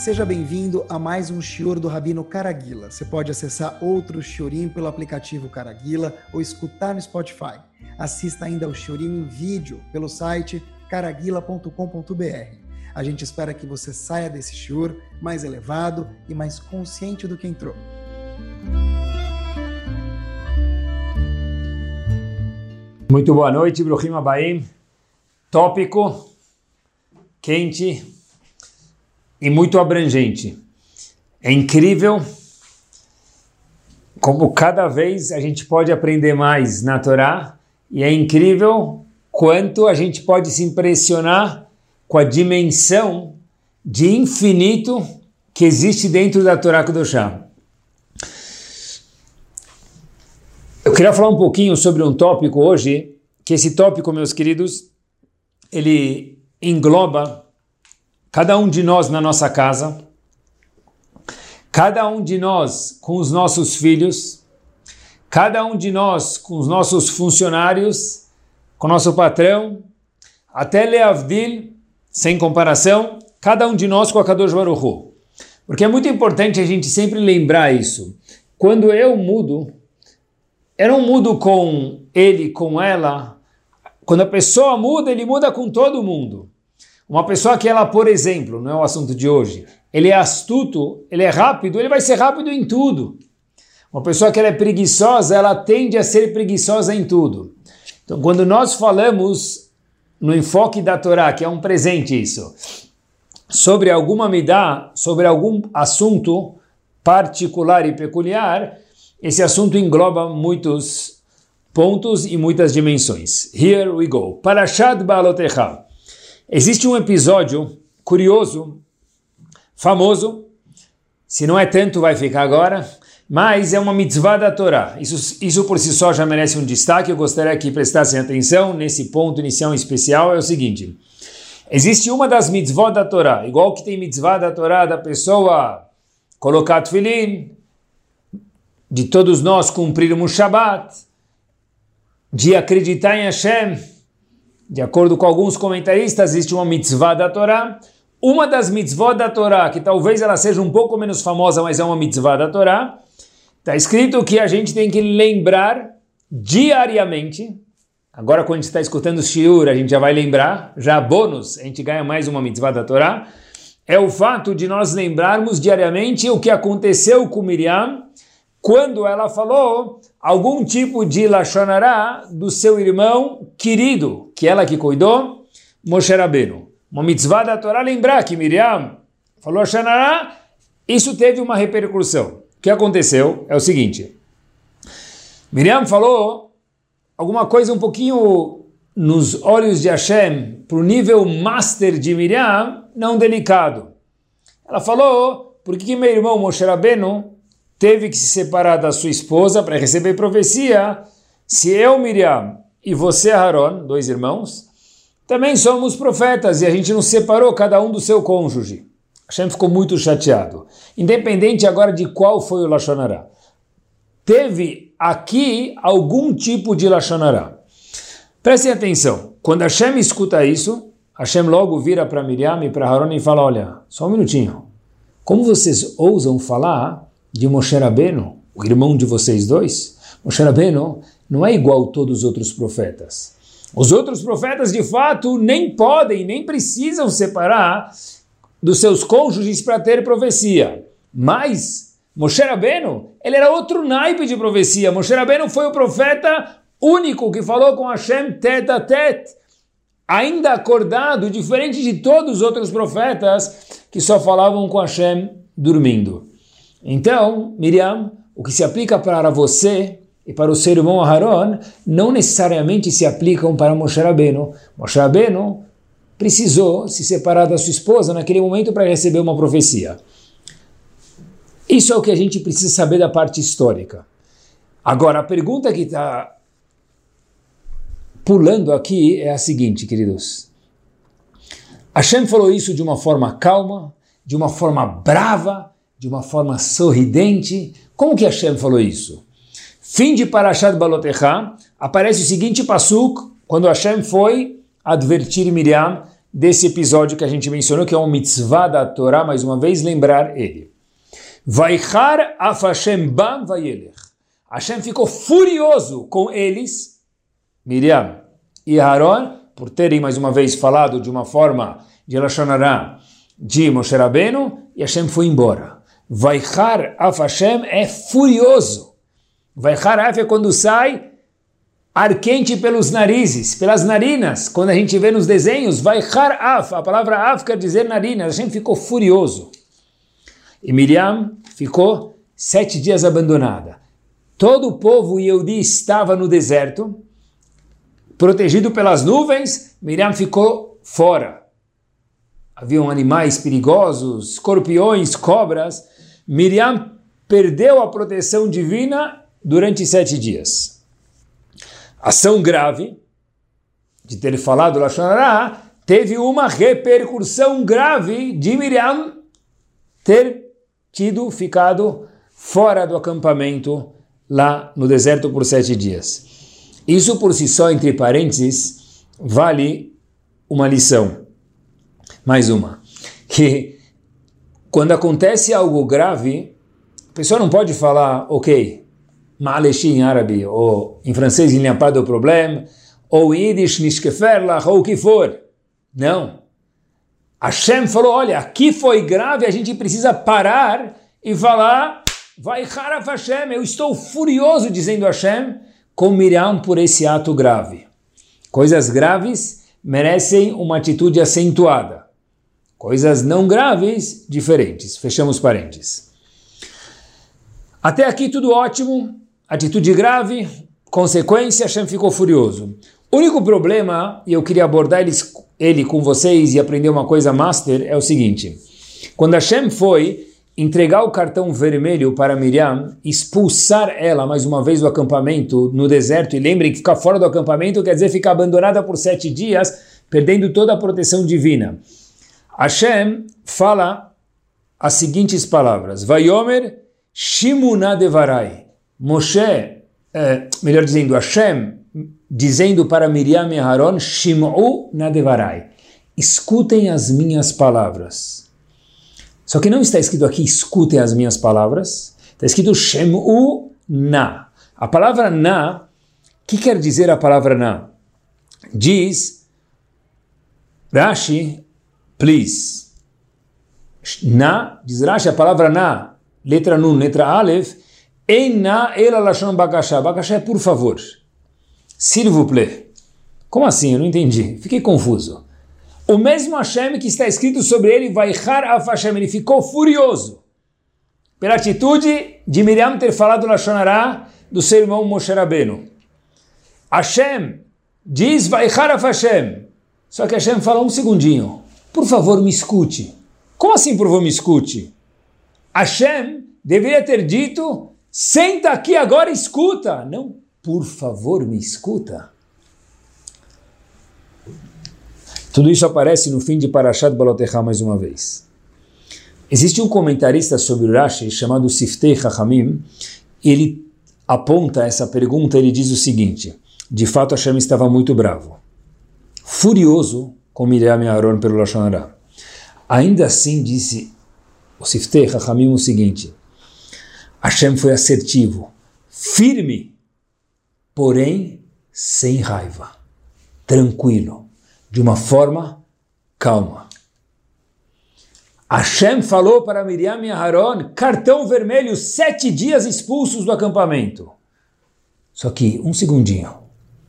Seja bem-vindo a mais um Shiur do Rabino Caraguila. Você pode acessar outro Shiurim pelo aplicativo Caraguila ou escutar no Spotify. Assista ainda ao Shiurim em vídeo pelo site caraguila.com.br. A gente espera que você saia desse Shiur mais elevado e mais consciente do que entrou. Muito boa noite, Bruchim Abaim. Tópico quente e muito abrangente. É incrível como cada vez a gente pode aprender mais na Torá e é incrível quanto a gente pode se impressionar com a dimensão de infinito que existe dentro da Torá Kudoshá. Eu queria falar um pouquinho sobre um tópico hoje, que esse tópico, meus queridos, ele engloba cada um de nós na nossa casa, cada um de nós com os nossos filhos, cada um de nós com os nossos funcionários, com o nosso patrão, até Leavdil, sem comparação, cada um de nós com a Kadosh Baruch Hu. Porque é muito importante a gente sempre lembrar isso. Quando eu mudo, eu não mudo com ele, com ela. Quando a pessoa muda, ele muda com todo mundo. Uma pessoa que ela, por exemplo, não é o assunto de hoje, ele é astuto, ele é rápido, ele vai ser rápido em tudo. Uma pessoa que ela é preguiçosa, ela tende a ser preguiçosa em tudo. Então, quando nós falamos no enfoque da Torá, que é um presente isso, sobre alguma midá, sobre algum assunto particular e peculiar, esse assunto engloba muitos pontos e muitas dimensões. Here we go. Parashat Beha'alotecha. Existe um episódio curioso, famoso, se não é tanto vai ficar agora, mas é uma mitzvah da Torá. Isso por si só já merece um destaque. Eu gostaria que prestassem atenção nesse ponto inicial especial. É o seguinte: existe uma das mitzvot da Torá, igual que tem mitzvah da Torá da pessoa colocar tefilim, de todos nós cumprirmos Shabbat, de acreditar em Hashem. De acordo com alguns comentaristas, existe uma mitzvah da Torá. Uma das mitzvot da Torá, que talvez ela seja um pouco menos famosa, mas é uma mitzvah da Torá, está escrito que a gente tem que lembrar diariamente. Agora, quando a gente está escutando o Shiur, a gente já vai lembrar, já bônus, a gente ganha mais uma mitzvah da Torá. É o fato de nós lembrarmos diariamente o que aconteceu com Miriam, quando ela falou algum tipo de lashon hara do seu irmão querido, que ela que cuidou, Moshe Rabenu. Uma mitzvah da Torá lembrar que Miriam falou lashon hara, isso teve uma repercussão. O que aconteceu é o seguinte: Miriam falou alguma coisa um pouquinho nos olhos de Hashem, para o nível master de Miriam, não delicado. Ela falou: por que meu irmão Moshe Rabenu teve que se separar da sua esposa para receber profecia, se eu, Miriam, e você, Aharon, dois irmãos, também somos profetas e a gente não separou cada um do seu cônjuge? Hashem ficou muito chateado. Independente agora de qual foi o lashon hara, teve aqui algum tipo de lashon hara. Prestem atenção, quando Hashem escuta isso, Hashem logo vira para Miriam e para Aharon e fala: olha, só um minutinho, como vocês ousam falar de Moshe Rabenu, o irmão de vocês dois? Moshe Rabenu não é igual a todos os outros profetas. Os outros profetas, de fato, nem podem, nem precisam separar dos seus cônjuges para ter profecia. Mas Moshe Rabenu, ele era outro naipe de profecia. Moshe Rabenu foi o profeta único que falou com Hashem tête a tête, ainda acordado, diferente de todos os outros profetas que só falavam com Hashem dormindo. Então, Miriam, o que se aplica para você e para o seu irmão Aharon, não necessariamente se aplicam para Moshe Rabenu. Moshe Rabenu precisou se separar da sua esposa naquele momento para receber uma profecia. Isso é o que a gente precisa saber da parte histórica. Agora, a pergunta que está pulando aqui é a seguinte, queridos. Hashem falou isso de uma forma calma, de uma forma brava, de uma forma sorridente. Como que Hashem falou isso? Fim de Parashat Beha'alotecha, aparece o seguinte pasuk, quando Hashem foi advertir Miriam desse episódio que a gente mencionou, que é um mitzvah da Torá, mais uma vez, lembrar ele. Vaihar af Hashem bam vayelech. Hashem ficou furioso com eles, Miriam e Aharon, por terem mais uma vez falado de uma forma de lashon hara de Moshe Rabenu, e Hashem foi embora. Vaihar af Hashem é furioso. Vaihar af é quando sai ar quente pelos narizes, pelas narinas, quando a gente vê nos desenhos, Vaihar af, a palavra af quer dizer narinas, Hashem ficou furioso. E Miriam ficou 7 dias abandonada. Todo o povo Yehudi estava no deserto, protegido pelas nuvens, Miriam ficou fora. Haviam animais perigosos, escorpiões, cobras. Miriam perdeu a proteção divina durante 7 dias. Ação grave de ter falado lashon hara teve uma repercussão grave de Miriam ter ficado fora do acampamento lá no deserto por 7 dias. Isso por si só, entre parênteses, vale uma lição. Mais uma. Que quando acontece algo grave, a pessoa não pode falar, ok, maleshi em árabe, ou em francês, il n'y a pas de problème, ou em yiddish, nishkeferlach, ou o que for. Não. Hashem falou, olha, aqui foi grave, a gente precisa parar e falar, vai haraf Hashem, eu estou furioso, dizendo Hashem, com Miriam por esse ato grave. Coisas graves merecem uma atitude acentuada. Coisas não graves, diferentes. Fechamos parênteses. Até aqui tudo ótimo. Atitude grave, consequência, Hashem ficou furioso. O único problema, e eu queria abordar ele com vocês e aprender uma coisa master, é o seguinte. Quando Hashem foi entregar o cartão vermelho para Miriam, expulsar ela mais uma vez do acampamento no deserto, e lembrem que ficar fora do acampamento quer dizer ficar abandonada por 7 dias, perdendo toda a proteção divina. Hashem fala as seguintes palavras. Vayomer Shimuna devarai. Hashem, dizendo para Miriam e Aharon, Shim'u nadevarai, escutem as minhas palavras. Só que não está escrito aqui, escutem as minhas palavras, está escrito Shem'u na. A palavra na, o que quer dizer a palavra na? Diz, Rashi, please. Na, diz Rashi, a palavra na, letra nun, letra alef, Eina ela lashon bakashá. Bakashá é por favor. S'il vous plaît. Como assim? Eu não entendi. Fiquei confuso. O mesmo Hashem que está escrito sobre ele, Vaihar af Hashem, ele ficou furioso pela atitude de Miriam ter falado lashon hara do seu irmão Moshe Rabenu. Hashem diz Vaihar af Hashem. Só que Hashem fala um segundinho. Por favor, me escute. Como assim, por favor, me escute? Hashem deveria ter dito... Senta aqui agora e escuta. Não, por favor, me escuta. Tudo isso aparece no fim de Parashat Beha'alotecha mais uma vez. Existe um comentarista sobre o Rashi chamado Siftei Chachamim. Ele aponta essa pergunta, ele diz o seguinte. De fato, Hashem estava muito bravo. Furioso com Miriam e Aharon pelo lashon hara. Ainda assim, disse o Siftei Chachamim o seguinte. Hashem foi assertivo, firme, porém sem raiva, tranquilo, de uma forma calma. Hashem falou para Miriam e Aharon, cartão vermelho, 7 dias expulsos do acampamento. Só que, um segundinho,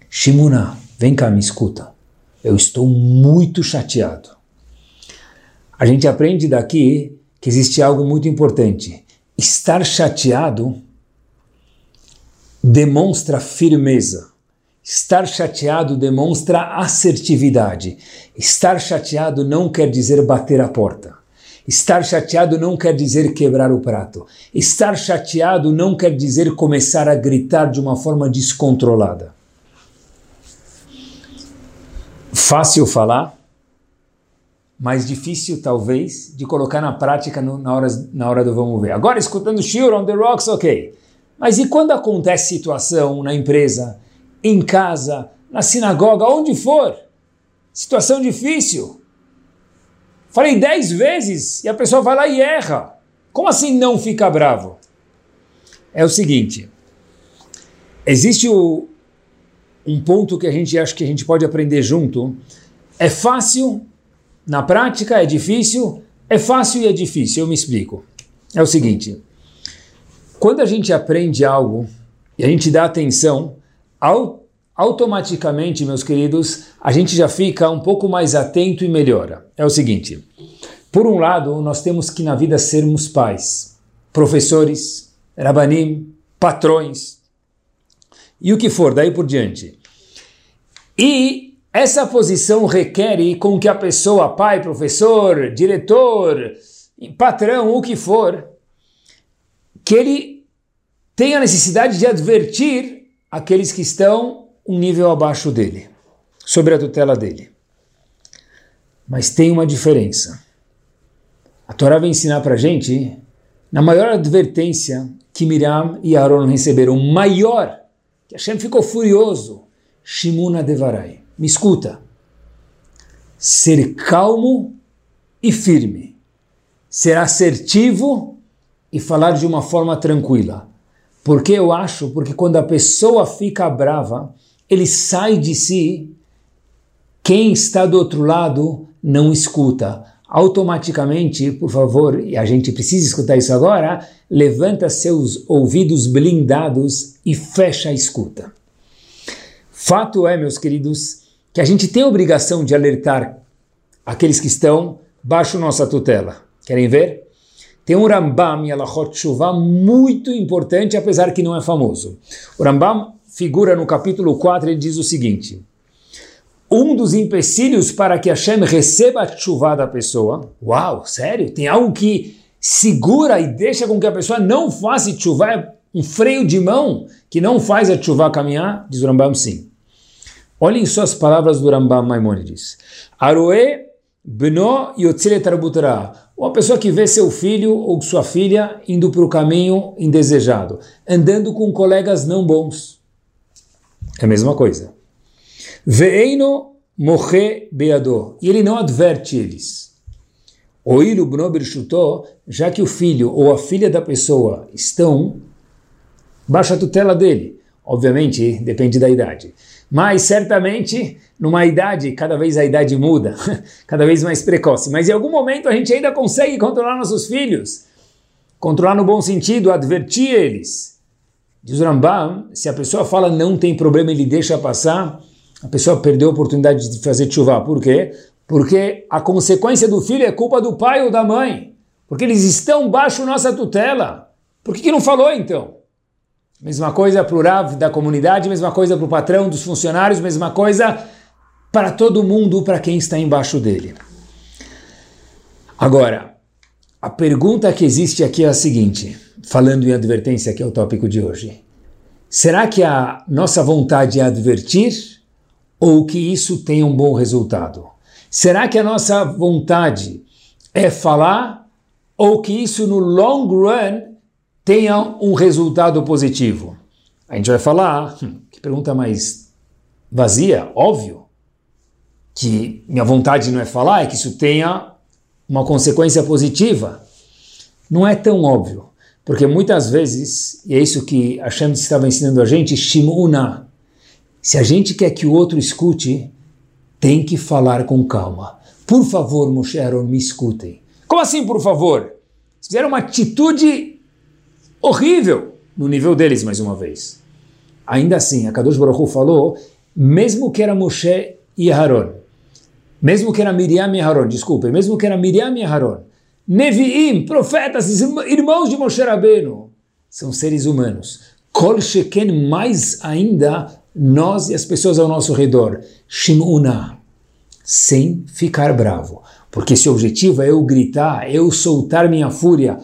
Shimuna, vem cá, me escuta, eu estou muito chateado. A gente aprende daqui que existe algo muito importante. Estar chateado demonstra firmeza. Estar chateado demonstra assertividade. Estar chateado não quer dizer bater a porta. Estar chateado não quer dizer quebrar o prato. Estar chateado não quer dizer começar a gritar de uma forma descontrolada. Fácil falar, mais difícil, talvez, de colocar na prática na hora do vamos ver. Agora, escutando Shiur on the Rocks, ok. Mas e quando acontece situação na empresa, em casa, na sinagoga, onde for? Situação difícil. Falei 10 vezes e a pessoa vai lá e erra. Como assim não fica bravo? É o seguinte, existe um ponto que a gente acha que a gente pode aprender junto. É fácil, na prática é difícil, é fácil e é difícil, eu me explico. É o seguinte, quando a gente aprende algo e a gente dá atenção, automaticamente, meus queridos, a gente já fica um pouco mais atento e melhora. É o seguinte, por um lado, nós temos que na vida sermos pais, professores, rabanim, patrões, e o que for, daí por diante. E essa posição requer com que a pessoa, pai, professor, diretor, patrão, o que for, que ele tenha a necessidade de advertir aqueles que estão um nível abaixo dele, sobre a tutela dele. Mas tem uma diferença. A Torá vai ensinar para a gente, na maior advertência que Miriam e Aharon receberam, maior, que Hashem ficou furioso, Shimuna Devarai, me escuta, ser calmo e firme, ser assertivo e falar de uma forma tranquila. Porque eu acho, porque quando a pessoa fica brava, ele sai de si, quem está do outro lado não escuta. Automaticamente, por favor, e a gente precisa escutar isso agora, levanta seus ouvidos blindados e fecha a escuta. Fato é, meus queridos, que a gente tem a obrigação de alertar aqueles que estão baixo nossa tutela. Querem ver? Tem um Rambam em Alachot Shuvah muito importante, apesar que não é famoso. O Rambam figura no capítulo 4 e diz o seguinte: um dos empecilhos para que Hashem receba a tshuvá da pessoa, uau, sério? Tem algo que segura e deixa com que a pessoa não faça tshuvá, é um freio de mão que não faz a tshuvá caminhar? Diz o Rambam, sim. Olhem só as palavras do Rambam Maimônides. Aroe bno yotzile tarbutra. Uma pessoa que vê seu filho ou sua filha indo para o caminho indesejado, andando com colegas não bons. É a mesma coisa. Veino moche beador, e ele não adverte eles. Oilu bno birshuto, já que o filho ou a filha da pessoa estão baixo a tutela dele. Obviamente, depende da idade. Mas, certamente, numa idade, cada vez a idade muda, cada vez mais precoce. Mas em algum momento a gente ainda consegue controlar nossos filhos. Controlar no bom sentido, advertir eles. Diz o Rambam, se a pessoa fala não tem problema, ele deixa passar, a pessoa perdeu a oportunidade de fazer tshuvá. Por quê? Porque a consequência do filho é culpa do pai ou da mãe. Porque eles estão baixo nossa tutela. Por que não falou, então? Mesma coisa para o Rav da comunidade, mesma coisa para o patrão dos funcionários, mesma coisa para todo mundo, para quem está embaixo dele. Agora, a pergunta que existe aqui é a seguinte, falando em advertência, que é o tópico de hoje. Será que a nossa vontade é advertir? Ou que isso tenha um bom resultado? Será que a nossa vontade é falar? Ou que isso no long run tenha um resultado positivo? A gente vai falar, que pergunta mais vazia, óbvio, que minha vontade não é falar, é que isso tenha uma consequência positiva. Não é tão óbvio, porque muitas vezes, e é isso que Hashem estava ensinando a gente, Shimuna, se a gente quer que o outro escute, tem que falar com calma. Por favor, Moshe Aharon, me escutem. Como assim, por favor? Eles fizeram uma atitude horrível no nível deles, mais uma vez. Ainda assim, a Kadosh Baruch Hu falou, mesmo que era Moshe e Aharon, mesmo que era Miriam e Aharon, desculpem, mesmo que era Miriam e Aharon, Neviim, profetas, irmãos de Moshe Rabenu, são seres humanos. Kol Sheken, mais ainda, nós e as pessoas ao nosso redor, Shimuna, sem ficar bravo, porque se o objetivo é eu gritar, eu soltar minha fúria,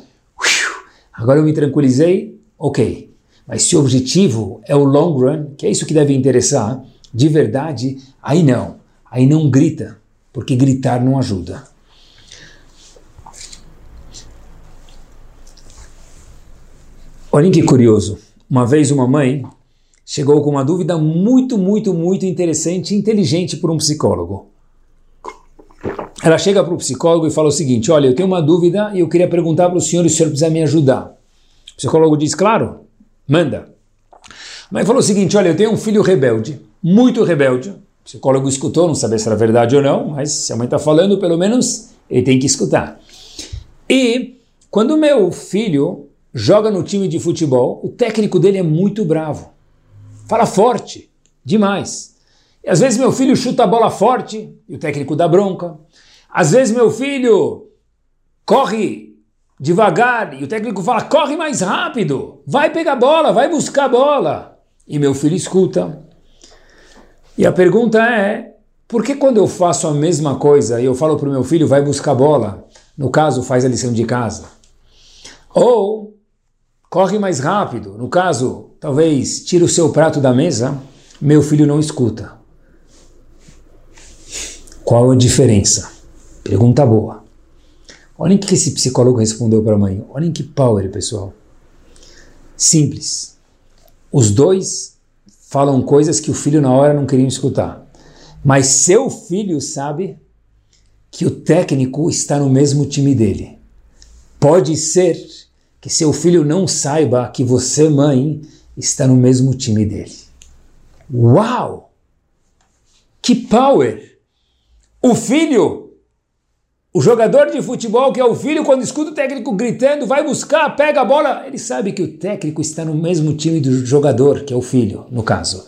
agora eu me tranquilizei, ok, mas se o objetivo é o long run, que é isso que deve interessar, de verdade, aí não grita, porque gritar não ajuda. Olhem que curioso, uma vez uma mãe chegou com uma dúvida muito interessante e inteligente por um psicólogo. ela chega para o psicólogo e fala o seguinte: olha, eu tenho uma dúvida e eu queria perguntar para o senhor precisa me ajudar. O psicólogo diz: claro, manda. A mãe falou o seguinte: olha, eu tenho um filho rebelde, muito rebelde. O psicólogo escutou, não sabia se era verdade ou não, mas se a mãe está falando, pelo menos ele tem que escutar. E quando o meu filho joga no time de futebol, o técnico dele é muito bravo. Fala forte, demais. E às vezes meu filho chuta a bola forte e o técnico dá bronca. Às vezes meu filho corre devagar e o técnico fala: corre mais rápido, vai pegar a bola, vai buscar a bola. E meu filho escuta. E a pergunta é: por que quando eu faço a mesma coisa e eu falo para o meu filho vai buscar a bola, no caso faz a lição de casa? Ou corre mais rápido, no caso talvez tira o seu prato da mesa, meu filho não escuta? Qual a diferença? Pergunta boa. Olhem o que esse psicólogo respondeu para a mãe. Olhem que power, pessoal. Simples. Os dois falam coisas que o filho na hora não queria escutar. Mas seu filho sabe que o técnico está no mesmo time dele. Pode ser que seu filho não saiba que você, mãe, está no mesmo time dele. Uau! Que power! O filho... O jogador de futebol, que é o filho, quando escuta o técnico gritando, vai buscar, pega a bola, ele sabe que o técnico está no mesmo time do jogador, que é o filho, no caso.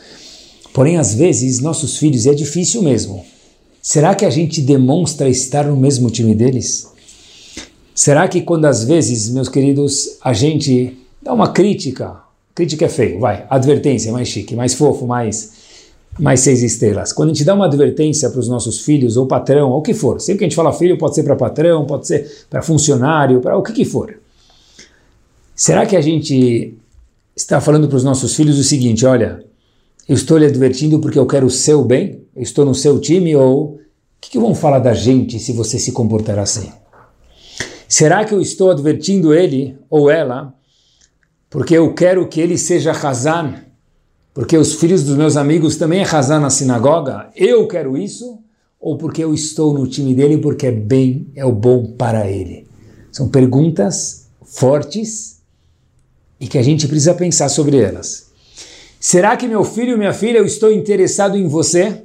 Porém, às vezes, nossos filhos, e é difícil mesmo, será que a gente demonstra estar no mesmo time deles? Será que quando, às vezes, meus queridos, a gente dá uma crítica é feio, vai, advertência, mais chique, mais fofo, mais 6 estrelas. Quando a gente dá uma advertência para os nossos filhos, ou patrão, ou o que for, sempre que a gente fala filho, pode ser para patrão, pode ser para funcionário, para o que for. Será que a gente está falando para os nossos filhos o seguinte: olha, eu estou lhe advertindo porque eu quero o seu bem, eu estou no seu time, ou o que vão falar da gente se você se comportar assim? Será que eu estou advertindo ele ou ela porque eu quero que ele seja Hazan? Porque os filhos dos meus amigos também é Hazan na sinagoga, eu quero isso? Ou porque eu estou no time dele porque é bem, é o bom para ele? São perguntas fortes e que a gente precisa pensar sobre elas. Será que meu filho e minha filha, eu estou interessado em você?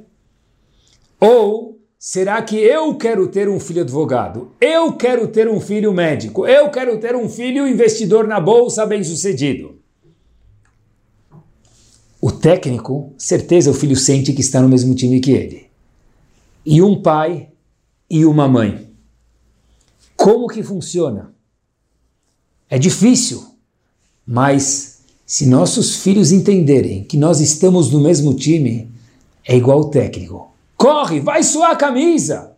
Ou será que eu quero ter um filho advogado? Eu quero ter um filho médico? Eu quero ter um filho investidor na bolsa, bem-sucedido? O técnico, certeza o filho sente que está no mesmo time que ele. E um pai e uma mãe. Como que funciona? É difícil, mas se nossos filhos entenderem que nós estamos no mesmo time, é igual o técnico. Corre, vai suar a camisa!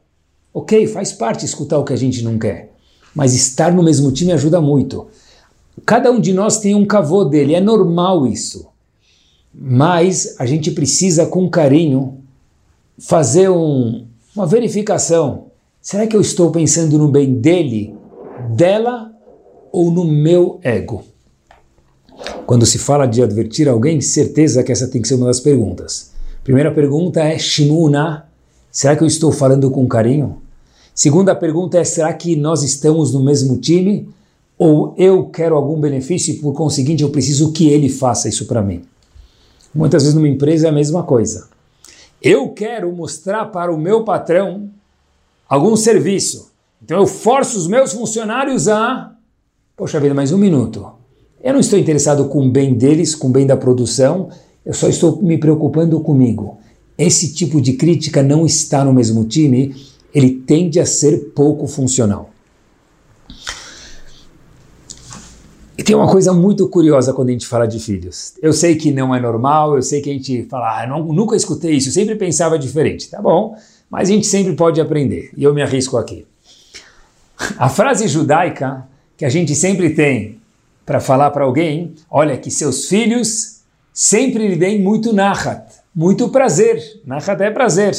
Ok, faz parte escutar o que a gente não quer, mas estar no mesmo time ajuda muito. Cada um de nós tem um kavod dele, é normal isso. Mas a gente precisa, com carinho, fazer uma verificação. Será que eu estou pensando no bem dele, dela ou no meu ego? Quando se fala de advertir alguém, certeza que essa tem que ser uma das perguntas. Primeira pergunta é Shimuna. Será que eu estou falando com carinho? Segunda pergunta é: será que nós estamos no mesmo time? Ou eu quero algum benefício e, por conseguinte, eu preciso que ele faça isso para mim? Muitas vezes numa empresa é a mesma coisa. Eu quero mostrar para o meu patrão algum serviço. Então eu forço os meus funcionários a... Poxa vida, mais um minuto. Eu não estou interessado com o bem deles, com o bem da produção. Eu só estou me preocupando comigo. Esse tipo de crítica não está no mesmo time. Ele tende a ser pouco funcional. E tem uma coisa muito curiosa quando a gente fala de filhos. Eu sei que não é normal, eu sei que a gente fala: ah, nunca escutei isso, eu sempre pensava diferente. Tá bom, mas a gente sempre pode aprender, e eu me arrisco aqui. A frase judaica que a gente sempre tem para falar para alguém: olha, que seus filhos sempre lhe deem muito nachat, muito prazer. Nachat é prazer.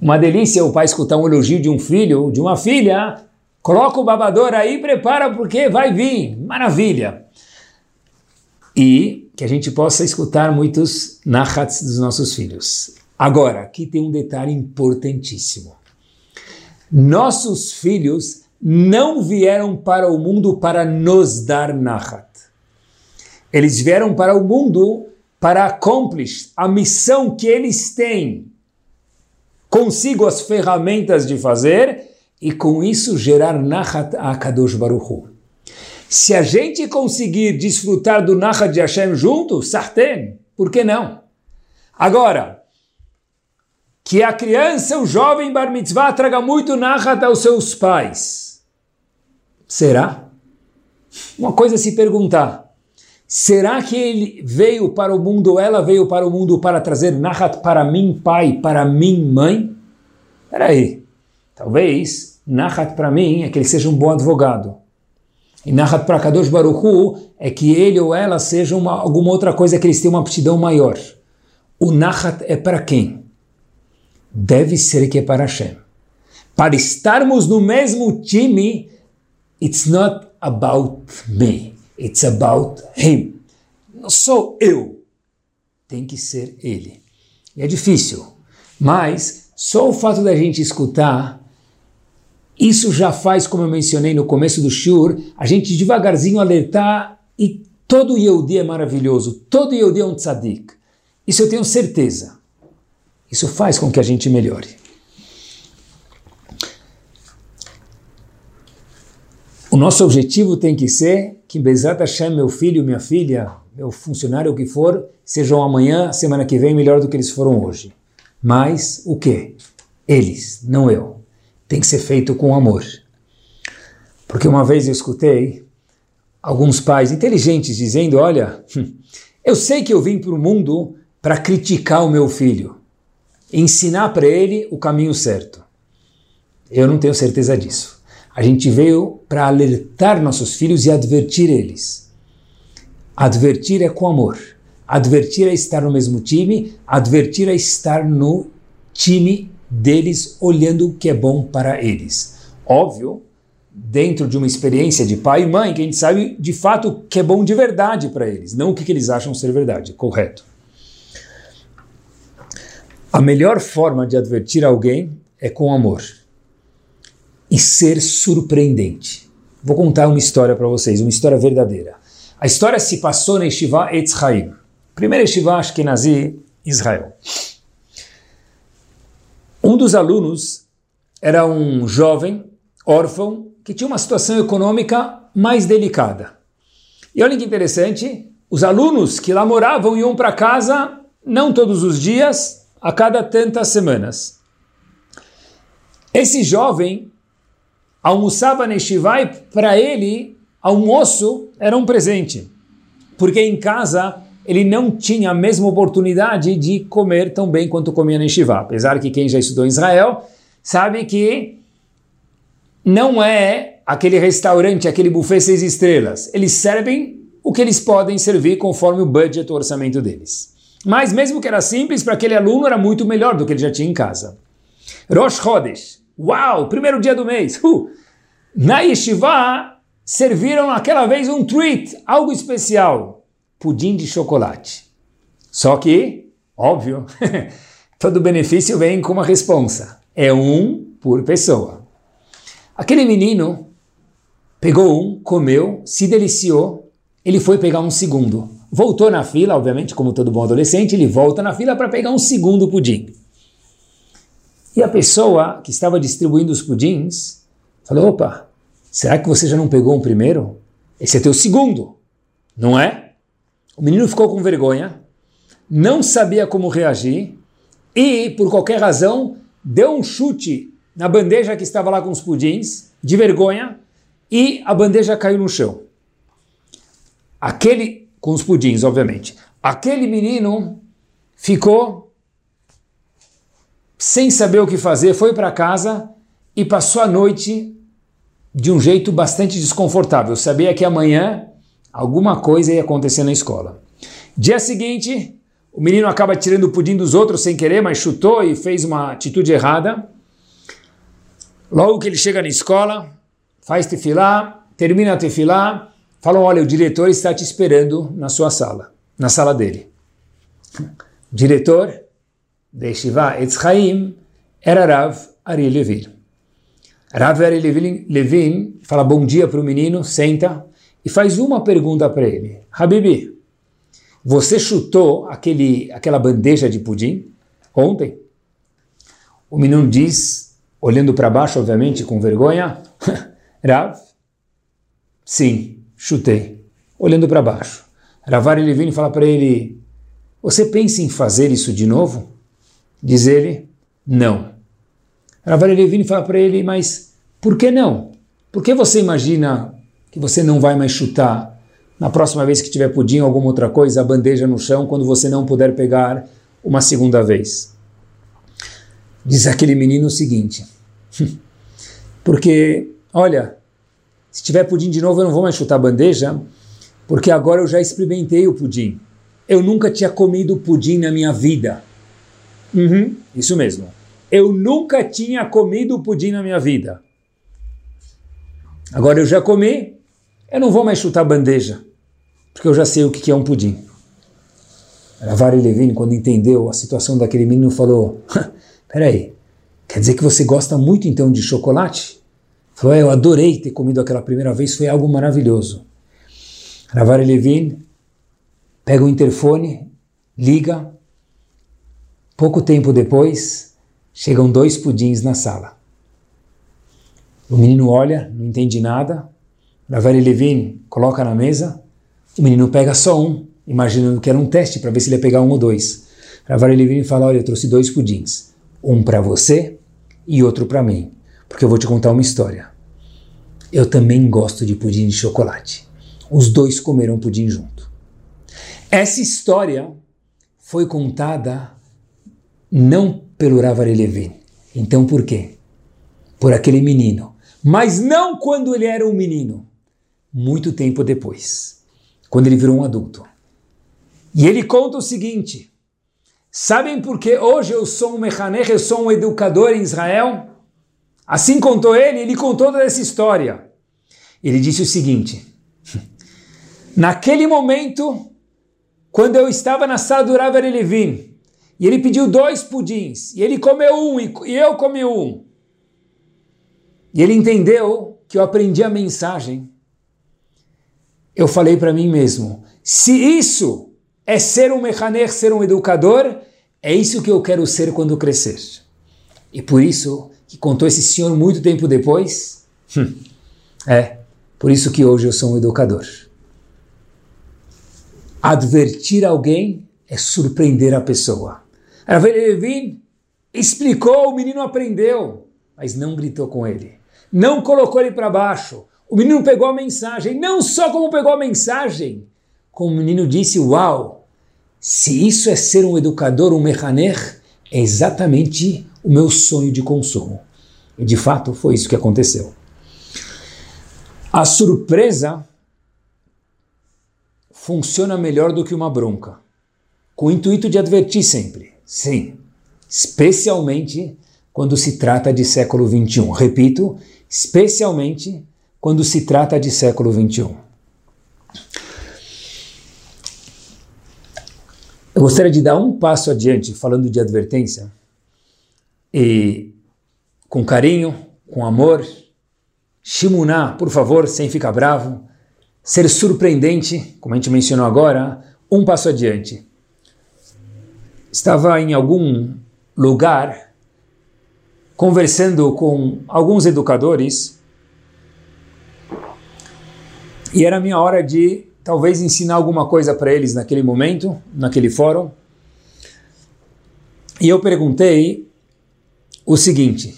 Uma delícia o pai escutar um elogio de um filho ou de uma filha. Coloca o babador aí, prepara, porque vai vir. Maravilha! E que a gente possa escutar muitos nachats dos nossos filhos. Agora, aqui tem um detalhe importantíssimo. Nossos filhos não vieram para o mundo para nos dar nachat. Eles vieram para o mundo para cumprir a missão que eles têm consigo, as ferramentas de fazer, e com isso gerar nachat a Kadosh Baruch Hu. Se a gente conseguir desfrutar do nachat de Hashem junto, sartem, por que não? Agora, que a criança, o jovem bar mitzvah, traga muito nachat aos seus pais. Será? Uma coisa a se perguntar. Será que ele veio para o mundo, ela veio para o mundo para trazer nachat para mim, pai, para mim, mãe? Espera aí. Talvez nachat para mim é que ele seja um bom advogado. E nachat para Kadosh Baruch Hu é que ele ou ela seja alguma outra coisa que eles tenham uma aptidão maior. O nachat é para quem? Deve ser que é para Hashem. Para estarmos no mesmo time, it's not about me, it's about him. Não sou eu, tem que ser ele. E é difícil, mas só o fato da gente escutar, isso já faz, como eu mencionei no começo do Shiur, a gente devagarzinho alertar, e todo Yehudi é maravilhoso, todo Yehudi é um Tzadik. Isso eu tenho certeza. Isso faz com que a gente melhore. O nosso objetivo tem que ser que Bezatashem, meu filho, minha filha, meu funcionário, o que for, sejam amanhã, semana que vem, melhor do que eles foram hoje. Mas o quê? Eles, não eu. Tem que ser feito com amor. Porque uma vez eu escutei alguns pais inteligentes dizendo, olha, eu sei que eu vim para o mundo para criticar o meu filho, ensinar para ele o caminho certo. Eu não tenho certeza disso. A gente veio para alertar nossos filhos e advertir eles. Advertir é com amor. Advertir é estar no mesmo time. Advertir é estar no time deles, olhando o que é bom para eles. Óbvio, dentro de uma experiência de pai e mãe, que a gente sabe de fato o que é bom de verdade para eles, não o que eles acham ser verdade, correto. A melhor forma de advertir alguém é com amor e ser surpreendente. Vou contar uma história para vocês, uma história verdadeira. A história se passou na Yeshivat Etz Chaim, primeira Yeshivat Ashkenazi, Israel. Um dos alunos era um jovem órfão que tinha uma situação econômica mais delicada. E olha que interessante, os alunos que lá moravam iam para casa, não todos os dias, a cada tantas semanas. Esse jovem almoçava na Yeshivá e para ele, almoço era um presente, porque em casa ele não tinha a mesma oportunidade de comer tão bem quanto comia na Yeshivá. Apesar que quem já estudou em Israel sabe que não é aquele restaurante, aquele buffet 6 estrelas. Eles servem o que eles podem servir conforme o budget, o orçamento deles. Mas mesmo que era simples, para aquele aluno era muito melhor do que ele já tinha em casa. Rosh Chodesh, uau, primeiro dia do mês. Na Yeshivá serviram naquela vez um treat, algo especial, pudim de chocolate. Só que, óbvio, todo benefício vem com uma responsa. É um por pessoa. Aquele menino pegou um, comeu, se deliciou, ele foi pegar um segundo. Voltou na fila, obviamente, como todo bom adolescente, ele volta na fila para pegar um segundo pudim. E a pessoa que estava distribuindo os pudins falou, opa, será que você já não pegou um primeiro? Esse é teu segundo, não é? O menino ficou com vergonha, não sabia como reagir e, por qualquer razão, deu um chute na bandeja que estava lá com os pudins, de vergonha, e a bandeja caiu no chão. Aquele... com os pudins, obviamente. Aquele menino ficou sem saber o que fazer, foi para casa e passou a noite de um jeito bastante desconfortável. Sabia que amanhã alguma coisa ia acontecer na escola. Dia seguinte, o menino acaba tirando o pudim dos outros sem querer, mas chutou e fez uma atitude errada. Logo que ele chega na escola, faz tefilá, termina a tefilá, falam, olha, o diretor está te esperando na sua sala, na sala dele. O diretor de Yeshivat Etz Chaim era Rav Aryeh Levin. Rav Aryeh Levin fala bom dia para o menino, senta e faz uma pergunta para ele. Habibi, você chutou aquela bandeja de pudim ontem? O menino diz, olhando para baixo, obviamente, com vergonha, Rav, sim, chutei, olhando para baixo. Rav Aryeh Levin fala para ele, você pensa em fazer isso de novo? Diz ele, não. Rav Aryeh Levin fala para ele, mas por que não? Por que você imagina que você não vai mais chutar na próxima vez que tiver pudim ou alguma outra coisa, a bandeja no chão, quando você não puder pegar uma segunda vez? Diz aquele menino o seguinte, porque, olha, se tiver pudim de novo eu não vou mais chutar a bandeja, porque agora eu já experimentei o pudim. Eu nunca tinha comido pudim na minha vida. Uhum, isso mesmo. Eu nunca tinha comido pudim na minha vida. Agora eu já comi, eu não vou mais chutar bandeja, porque eu já sei o que é um pudim. Rav Aryeh Levin, quando entendeu a situação daquele menino, falou, peraí, quer dizer que você gosta muito então de chocolate? Falou, eu adorei ter comido aquela primeira vez, foi algo maravilhoso. Rav Aryeh Levin pega o interfone, liga, pouco tempo depois, chegam 2 pudins na sala. O menino olha, não entende nada. Rav Aryeh Levin coloca na mesa. O menino pega só um, imaginando que era um teste para ver se ele ia pegar um ou 2. Rav Aryeh Levin fala, olha, eu trouxe 2 pudins. Um para você e outro para mim. Porque eu vou te contar uma história. Eu também gosto de pudim de chocolate. Os 2 comeram pudim junto. Essa história foi contada não pelo Rav Aryeh Levin. Então por quê? Por aquele menino. Mas não quando ele era um menino. Muito tempo depois. Quando ele virou um adulto. E ele conta o seguinte. Sabem por que hoje eu sou um mechanej, eu sou um educador em Israel? Assim contou ele contou toda essa história. Ele disse o seguinte. Naquele momento, quando eu estava na sala do Rav Aryeh Levin, e ele pediu 2 pudins, e ele comeu um, e eu comi um. E ele entendeu que eu aprendi a mensagem. Eu falei para mim mesmo, se isso é ser um mechanej, ser um educador, é isso que eu quero ser quando crescer. E por isso que contou esse senhor muito tempo depois, é por isso que hoje eu sou um educador. Advertir alguém é surpreender a pessoa. Rav Aryeh Levin explicou, o menino aprendeu, mas não gritou com ele. Não colocou ele para baixo. O menino pegou a mensagem. Não só como pegou a mensagem, como o menino disse, uau, se isso é ser um educador, um mechanej, é exatamente o meu sonho de consumo. E de fato foi isso que aconteceu. A surpresa funciona melhor do que uma bronca. Com o intuito de advertir sempre. Sim, especialmente quando se trata de século XXI. Repito, especialmente quando se trata de século XXI. Eu gostaria de dar um passo adiante, falando de advertência, e com carinho, com amor, shimunar, por favor, sem ficar bravo, ser surpreendente, como a gente mencionou agora, um passo adiante. Estava em algum lugar conversando com alguns educadores e era a minha hora de talvez ensinar alguma coisa para eles naquele momento, naquele fórum. E eu perguntei o seguinte,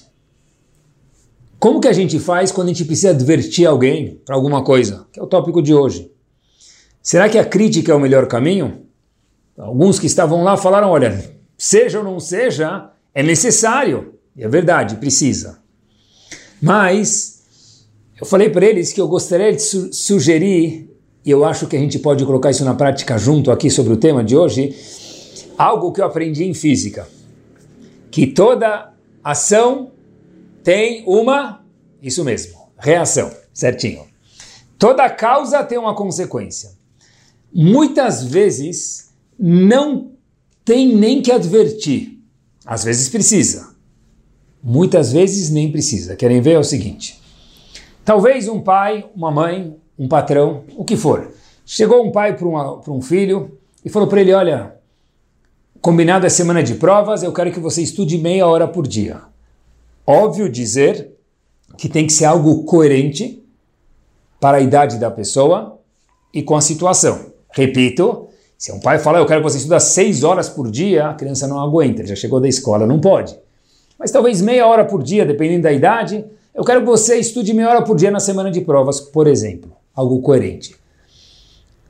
como que a gente faz quando a gente precisa advertir alguém para alguma coisa? Que é o tópico de hoje. Será que a crítica é o melhor caminho? Alguns que estavam lá falaram, olha, seja ou não seja, é necessário. E é verdade, precisa. Mas eu falei para eles que eu gostaria de sugerir, e eu acho que a gente pode colocar isso na prática junto aqui sobre o tema de hoje, algo que eu aprendi em física. Que toda ação tem uma, isso mesmo, reação, certinho. Toda causa tem uma consequência. Muitas vezes não tem nem que advertir. Às vezes precisa. Muitas vezes nem precisa. Querem ver? É o seguinte. Talvez um pai, uma mãe, um patrão, o que for. Chegou um pai para um filho e falou para ele, olha, combinado a semana de provas, eu quero que você estude meia hora por dia. Óbvio dizer que tem que ser algo coerente para a idade da pessoa e com a situação. Repito, se um pai falar, eu quero que você estude 6 horas por dia, a criança não aguenta, já chegou da escola, não pode. Mas talvez meia hora por dia, dependendo da idade, eu quero que você estude meia hora por dia na semana de provas, por exemplo. Algo coerente.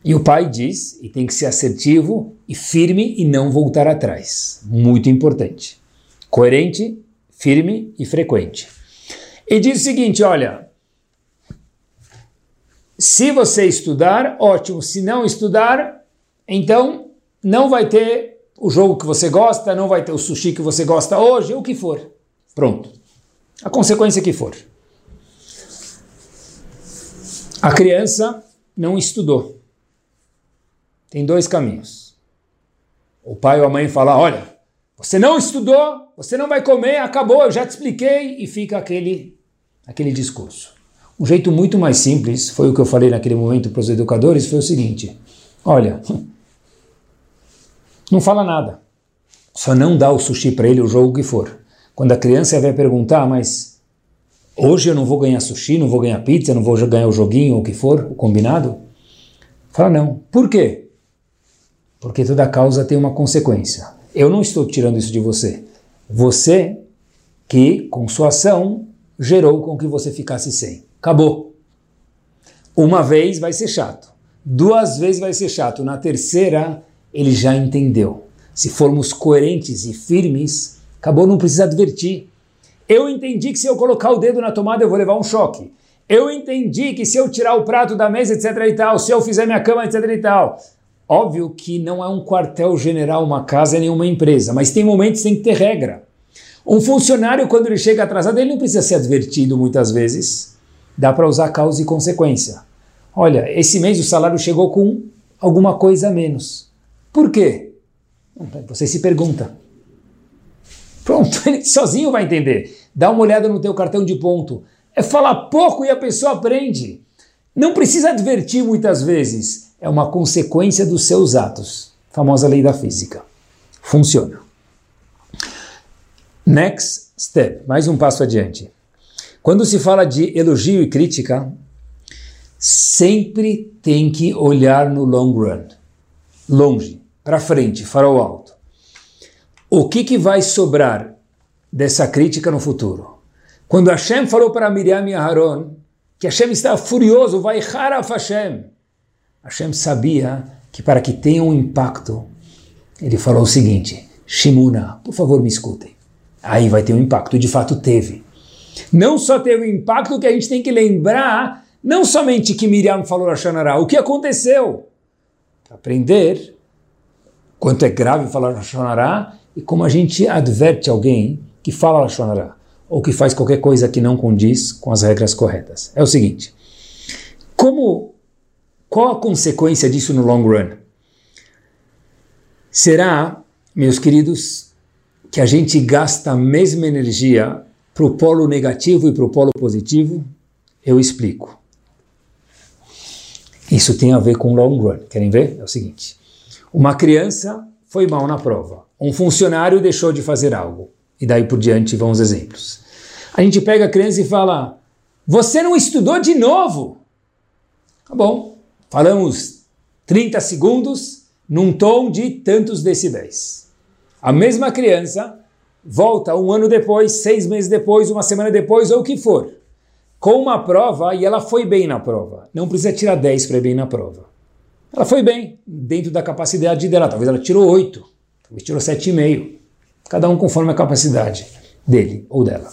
E o pai diz, e tem que ser assertivo e firme e não voltar atrás. Muito importante. Coerente, firme e frequente. E diz o seguinte, olha, se você estudar, ótimo. Se não estudar, então não vai ter o jogo que você gosta, não vai ter o sushi que você gosta hoje, o que for. Pronto. A consequência que for. A criança não estudou. Tem 2 caminhos. O pai ou a mãe falam, olha, você não estudou, você não vai comer, acabou, eu já te expliquei, e fica aquele discurso. Um jeito muito mais simples, foi o que eu falei naquele momento para os educadores, foi o seguinte, olha, não fala nada, só não dá o sushi para ele, o jogo que for. Quando a criança vai perguntar, mas hoje eu não vou ganhar sushi, não vou ganhar pizza, não vou ganhar o joguinho, o que for, o combinado, fala não. Por quê? Porque toda causa tem uma consequência. Eu não estou tirando isso de você. Você que, com sua ação, gerou com que você ficasse sem. Acabou. Uma vez vai ser chato. 2 vezes vai ser chato. Na 3ª, ele já entendeu. Se formos coerentes e firmes, acabou, não precisa advertir. Eu entendi que se eu colocar o dedo na tomada, eu vou levar um choque. Eu entendi que se eu tirar o prato da mesa, etc. e tal, se eu fizer minha cama, etc. e tal... Óbvio que não é um quartel-general, uma casa, nenhuma empresa, mas tem momentos que tem que ter regra. Um funcionário, quando ele chega atrasado, ele não precisa ser advertido muitas vezes. Dá para usar causa e consequência. Olha, esse mês o salário chegou com alguma coisa a menos. Por quê? Você se pergunta. Pronto, ele sozinho vai entender. Dá uma olhada no teu cartão de ponto. É falar pouco e a pessoa aprende. Não precisa advertir muitas vezes. É uma consequência dos seus atos. Famosa lei da física. Funciona. Next step. Mais um passo adiante. Quando se fala de elogio e crítica, sempre tem que olhar no long run. Longe, para frente, farol alto. O que vai sobrar dessa crítica no futuro? Quando Hashem falou para Miriam e Aharon, que Hashem estava furioso, Vaihar af Hashem. Hashem sabia que para que tenha um impacto, ele falou o seguinte, Shimuna, por favor me escutem. Aí vai ter um impacto, de fato teve. Não só teve um impacto que a gente tem que lembrar, não somente que Miriam falou lashon hara, o que aconteceu? Aprender quanto é grave falar lashon hara e como a gente adverte alguém que fala lashon hara ou que faz qualquer coisa que não condiz com as regras corretas. É o seguinte, qual a consequência disso no long run? Será, meus queridos, que a gente gasta a mesma energia para o polo negativo e para o polo positivo? Eu explico. Isso tem a ver com long run. Querem ver? É o seguinte. Uma criança foi mal na prova. Um funcionário deixou de fazer algo. E daí por diante vão os exemplos. A gente pega a criança e fala, você não estudou de novo? Tá bom. Falamos 30 segundos num tom de tantos decibéis. A mesma criança volta 1 ano depois, 6 meses depois, 1 semana depois, ou o que for, com uma prova e ela foi bem na prova. Não precisa tirar 10 para ir bem na prova. Ela foi bem dentro da capacidade dela. Talvez ela tirou 8, talvez tirou 7,5. Cada um conforme a capacidade dele ou dela.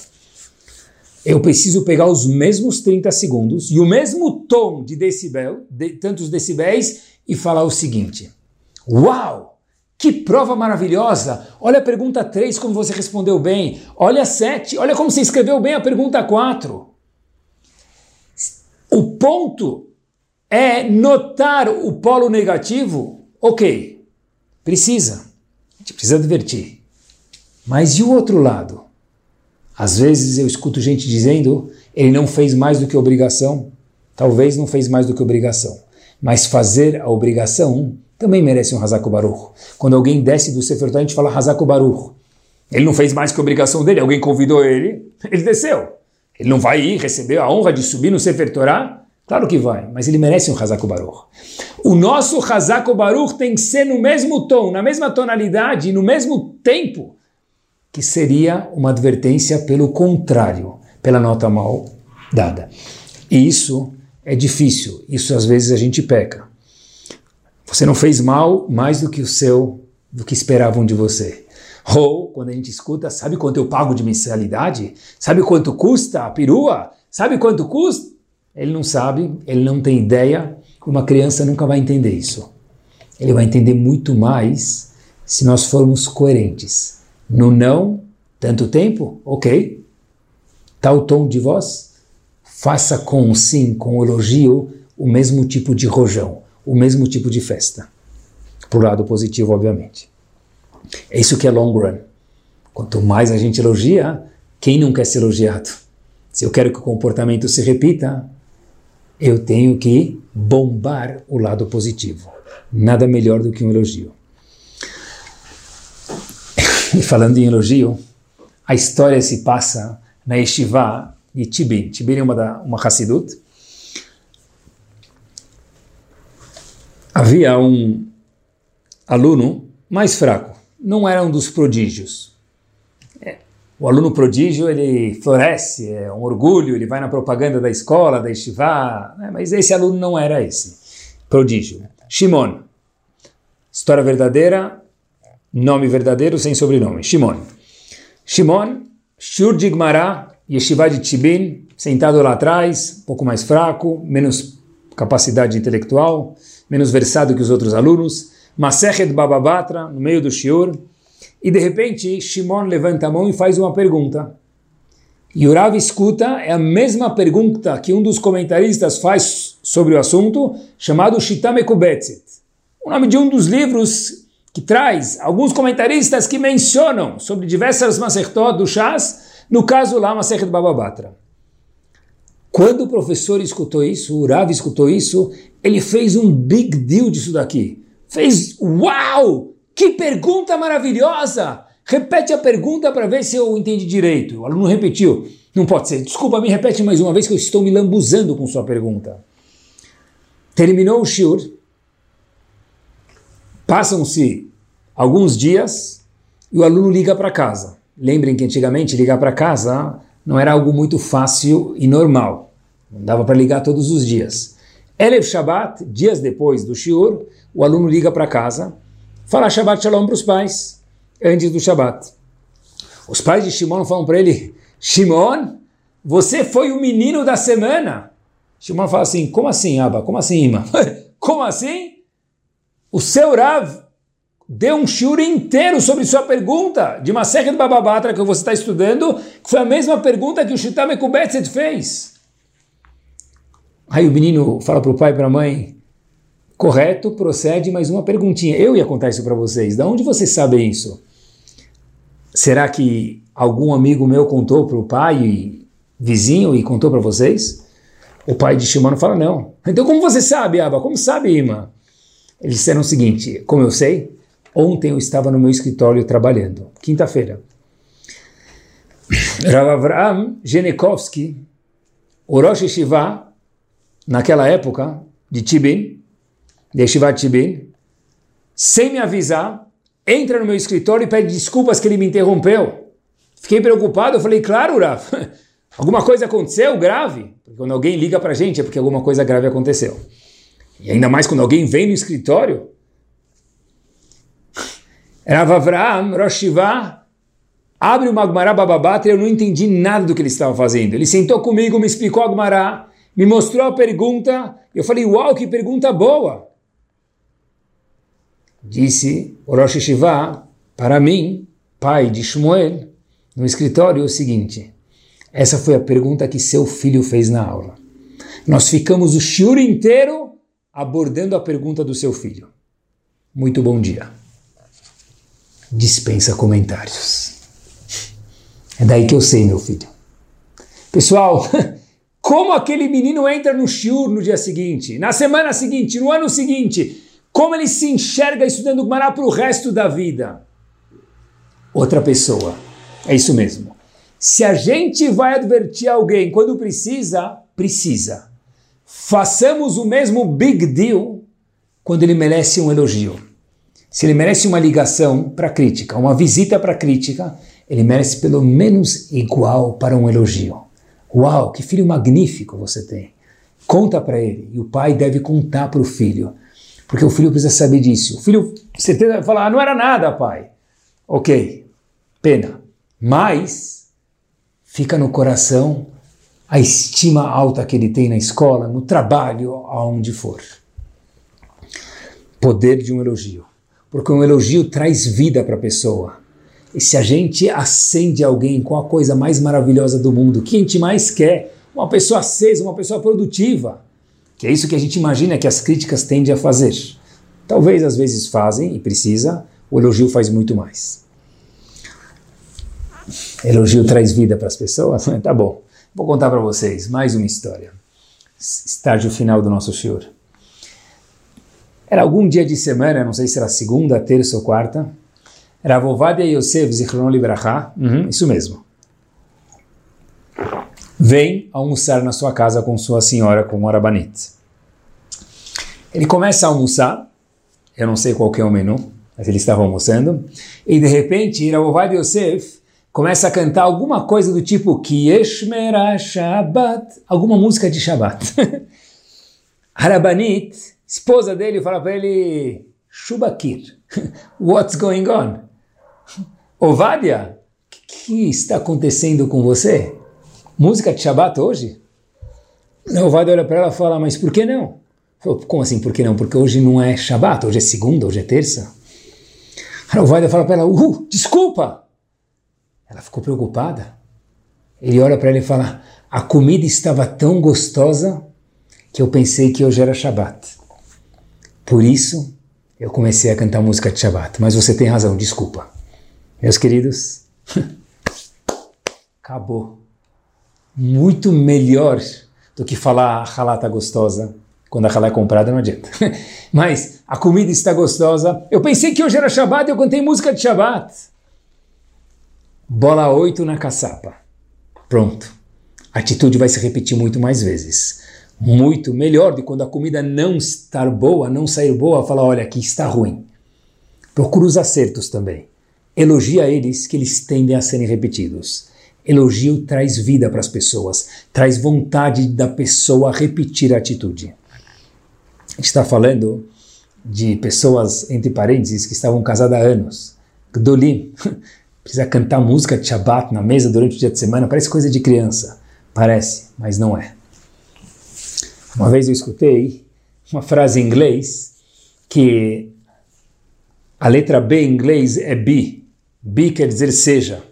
Eu preciso pegar os mesmos 30 segundos e o mesmo tom de decibel, de tantos decibéis, e falar o seguinte. Uau! Que prova maravilhosa! Olha a pergunta 3, como você respondeu bem. Olha a 7, olha como você escreveu bem a pergunta 4. O ponto é notar o polo negativo. Ok, precisa. A gente precisa advertir. Mas e o outro lado? Às vezes eu escuto gente dizendo, ele não fez mais do que obrigação. Talvez não fez mais do que obrigação, mas fazer a obrigação também merece um Hazakobaruch. Quando alguém desce do Sefer Torá, a gente fala Hazakobaruch. Ele não fez mais que a obrigação dele, alguém convidou ele, ele desceu. Ele não vai ir receber a honra de subir no Sefer Torá? Claro que vai, mas ele merece um Hazakobaruch. O nosso Hazakobaruch tem que ser no mesmo tom, na mesma tonalidade, no mesmo tempo, que seria uma advertência pelo contrário, pela nota mal dada. E isso é difícil, isso às vezes a gente peca. Você não fez mal mais do que esperavam de você. Ou, quando a gente escuta, sabe quanto eu pago de mensalidade? Sabe quanto custa a perua? Sabe quanto custa? Ele não sabe, ele não tem ideia. Uma criança nunca vai entender isso. Ele vai entender muito mais se nós formos coerentes. No não, tanto tempo, ok. Tal tom de voz, faça com o sim, com o elogio, o mesmo tipo de rojão, o mesmo tipo de festa. Pro lado positivo, obviamente. É isso que é long run. Quanto mais a gente elogia, quem não quer ser elogiado? Se eu quero que o comportamento se repita, eu tenho que bombar o lado positivo. Nada melhor do que um elogio. E falando em elogio, a história se passa na Yeshivat de Chibin. Chibin é uma Hassidut. Havia um aluno mais fraco, não era um dos prodígios. O aluno prodígio, ele floresce, é um orgulho, ele vai na propaganda da escola, da Yeshivat, né? Mas esse aluno não era esse prodígio. Shimon, história verdadeira, nome verdadeiro sem sobrenome, Shimon. Shimon, Shiur de Gmará, Yeshivat de Chibin, sentado lá atrás, um pouco mais fraco, menos capacidade intelectual, menos versado que os outros alunos, Masertot Bava Batra, no meio do Shiur, e de repente Shimon levanta a mão e faz uma pergunta. E o Rav escuta, é a mesma pergunta que um dos comentaristas faz sobre o assunto, chamado Shitah Mekubetzet, o nome de um dos livros que traz alguns comentaristas que mencionam sobre diversas Masertot do Shas, no caso lá Masertot Bava Batra. Quando o professor escutou isso, o Rav escutou isso, ele fez um big deal disso daqui. Fez, uau, que pergunta maravilhosa! Repete a pergunta para ver se eu entendi direito. O aluno repetiu. Não pode ser. Desculpa, me repete mais uma vez que eu estou me lambuzando com sua pergunta. Terminou o shiur. Passam-se alguns dias e o aluno liga para casa. Lembrem que antigamente ligar para casa não era algo muito fácil e normal. Não dava para ligar todos os dias. Erev Shabbat, dias depois do shiur, o aluno liga para casa, fala Shabbat Shalom para os pais, antes do Shabbat. Os pais de Shimon falam para ele, Shimon, você foi o menino da semana. Shimon fala assim, como assim, Abba? Como assim, Ima? Como assim? O seu Rav deu um shiur inteiro sobre sua pergunta, de uma série de Bava Batra que você está estudando, que foi a mesma pergunta que o Shitah Mekubetzet fez. Aí o menino fala para o pai e para a mãe, correto, procede, mais uma perguntinha. Eu ia contar isso para vocês. Da onde vocês sabem isso? Será que algum amigo meu contou para o pai, vizinho, e contou para vocês? O pai de Shimon fala, não. Então como você sabe, Abba? Como sabe, Ima? Eles disseram o seguinte, como eu sei, ontem eu estava no meu escritório trabalhando, quinta-feira. Rav Avraham Genekovsky, o Rosh Yeshiva, naquela época, de Chibin, de Yeshivat Chibin, sem me avisar, entra no meu escritório e pede desculpas que ele me interrompeu. Fiquei preocupado, eu falei, claro, Rav, alguma coisa aconteceu grave? Porque quando alguém liga pra gente é porque alguma coisa grave aconteceu. E ainda mais quando alguém vem no escritório. Rav Avraham, Rosh Shiva, abre o Agmará Bava Batra e eu não entendi nada do que ele estava fazendo. Ele sentou comigo, me explicou o Agmará, me mostrou a pergunta, eu falei, uau, que pergunta boa. Disse o Rosh Yeshiva para mim, pai de Shmuel, no escritório, o seguinte, essa foi a pergunta que seu filho fez na aula. Nós ficamos o shiur inteiro abordando a pergunta do seu filho. Muito bom dia. Dispensa comentários. É daí que eu sei, meu filho. Pessoal, como aquele menino entra no Shiur no dia seguinte, na semana seguinte, no ano seguinte, como ele se enxerga estudando o Gumará para o resto da vida? Outra pessoa. É isso mesmo. Se a gente vai advertir alguém quando precisa, precisa. Façamos o mesmo big deal quando ele merece um elogio. Se ele merece uma ligação para crítica, uma visita para crítica, ele merece pelo menos igual para um elogio. Uau, que filho magnífico você tem. Conta para ele. E o pai deve contar para o filho, porque o filho precisa saber disso. O filho, certeza, vai falar, não era nada, pai. Ok, pena. Mas fica no coração a estima alta que ele tem na escola, no trabalho, aonde for. Poder de um elogio. Porque um elogio traz vida para a pessoa. E se a gente acende alguém com a coisa mais maravilhosa do mundo, o que a gente mais quer? Uma pessoa acesa, uma pessoa produtiva. Que é isso que a gente imagina que as críticas tendem a fazer. Talvez às vezes fazem, e precisa, o elogio faz muito mais. Elogio traz vida para as pessoas? Tá bom. Vou contar para vocês mais uma história. Estágio final do nosso shiur. Era algum dia de semana, não sei se era segunda, terça ou quarta, Rav Ovadia Yosef Zichrono Livracha, isso mesmo, vem almoçar na sua casa com sua senhora, com o Rabanit. Ele começa a almoçar, eu não sei qual que é o menu, mas ele estava almoçando, e de repente Rav Ovadia Yosef começa a cantar alguma coisa do tipo Ki Yeshmera Shabbat, alguma música de Shabbat. Rabanit, esposa dele, fala para ele, Shubakir, what's going on? Ovadia, o que está acontecendo com você? Música de Shabbat hoje? Ovadia olha para ela e fala, mas por que não? Fala, como assim por que não? Porque hoje não é Shabbat, hoje é segunda, hoje é terça. Ovadia fala para ela, desculpa! Ela ficou preocupada. Ele olha para ela e fala, a comida estava tão gostosa que eu pensei que hoje era Shabbat. Por isso, eu comecei a cantar música de Shabbat. Mas você tem razão, desculpa. Meus queridos, acabou. Muito melhor do que falar a halá está gostosa. Quando a halá é comprada, não adianta. Mas a comida está gostosa. Eu pensei que hoje era Shabbat e eu cantei música de Shabbat. Bola 8 na caçapa. Pronto. A atitude vai se repetir muito mais vezes. Muito melhor de quando a comida não estar boa, não sair boa, falar, olha, aqui está ruim. Procura os acertos também. Elogia eles, que eles tendem a serem repetidos. Elogio traz vida para as pessoas, traz vontade da pessoa repetir a atitude. A gente está falando de pessoas, entre parênteses, que estavam casadas há anos. Gdolim, precisa cantar música de Shabbat na mesa durante o dia de semana, parece coisa de criança. Parece, mas não é. Uma vez eu escutei uma frase em inglês que a letra B em inglês é be. Be quer dizer seja.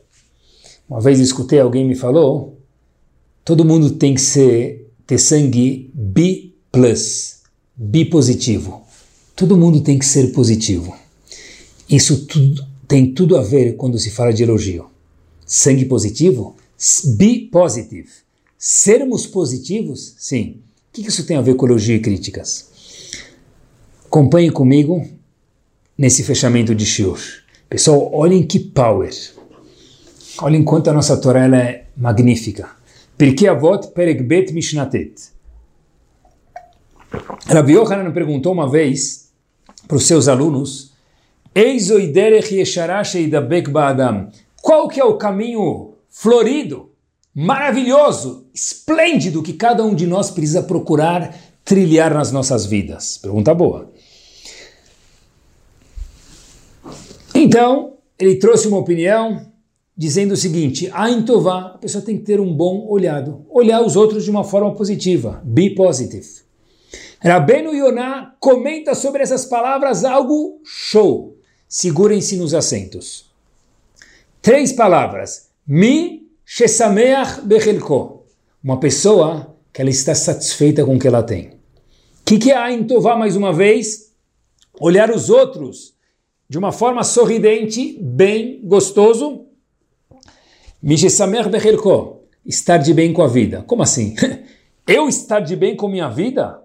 Uma vez eu escutei, alguém me falou, todo mundo tem que ter sangue B+, B positivo. Todo mundo tem que ser positivo. Isso tem tudo a ver quando se fala de elogio. Sangue positivo? Be positive. Sermos positivos? Sim. O que isso tem a ver com elogio e críticas? Acompanhe comigo nesse fechamento de shiur. Pessoal, olhem que power. Olhem quanto a nossa Torá ela é magnífica. Pirkei Avot Perek Bet Mishnatet. Rabi Yochanan perguntou uma vez para os seus alunos, qual que é o caminho florido, maravilhoso, esplêndido que cada um de nós precisa procurar trilhar nas nossas vidas? Pergunta boa. Então, ele trouxe uma opinião dizendo o seguinte, Ain Tová, a pessoa tem que ter um bom olhado, olhar os outros de uma forma positiva, be positive. Rabenu Yonah comenta sobre essas palavras algo show. Segurem-se nos assentos. 3 palavras, mi Shesameach Bechelko, uma pessoa que ela está satisfeita com o que ela tem. O que é Ain Tová mais uma vez? Olhar os outros de uma forma sorridente, bem gostoso. Estar de bem com a vida. Como assim? Eu estar de bem com minha vida?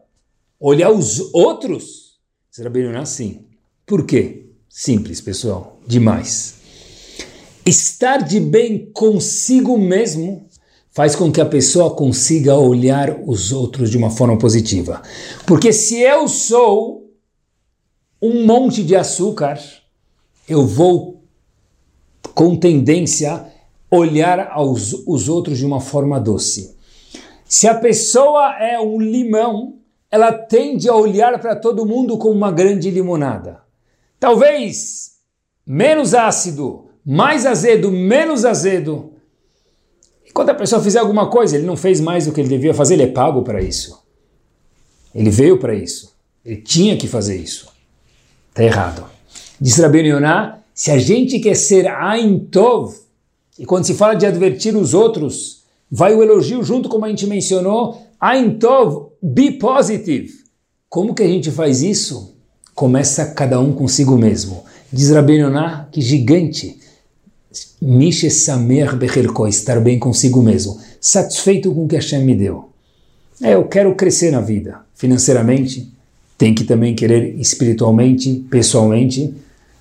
Olhar os outros? Rabenu Yonah, sim. Por quê? Simples, pessoal. Demais. Estar de bem consigo mesmo faz com que a pessoa consiga olhar os outros de uma forma positiva. Porque se eu sou um monte de açúcar, eu vou com tendência olhar os outros de uma forma doce. Se a pessoa é um limão, ela tende a olhar para todo mundo como uma grande limonada. Talvez menos ácido, mais azedo, menos azedo. E quando a pessoa fizer alguma coisa, ele não fez mais do que ele devia fazer, ele é pago para isso. Ele veio para isso. Ele tinha que fazer isso. Está errado. Diz Rabenu Yonah, se a gente quer ser Ain Tov, e quando se fala de advertir os outros, vai o elogio junto, como a gente mencionou, Ain Tov, be positive. Como que a gente faz isso? Começa cada um consigo mesmo. Diz Rabenu Yonah, que gigante. Mishe samer becherko, estar bem consigo mesmo. Satisfeito com o que Hashem me deu. Eu quero crescer na vida, financeiramente, tem que também querer espiritualmente, pessoalmente.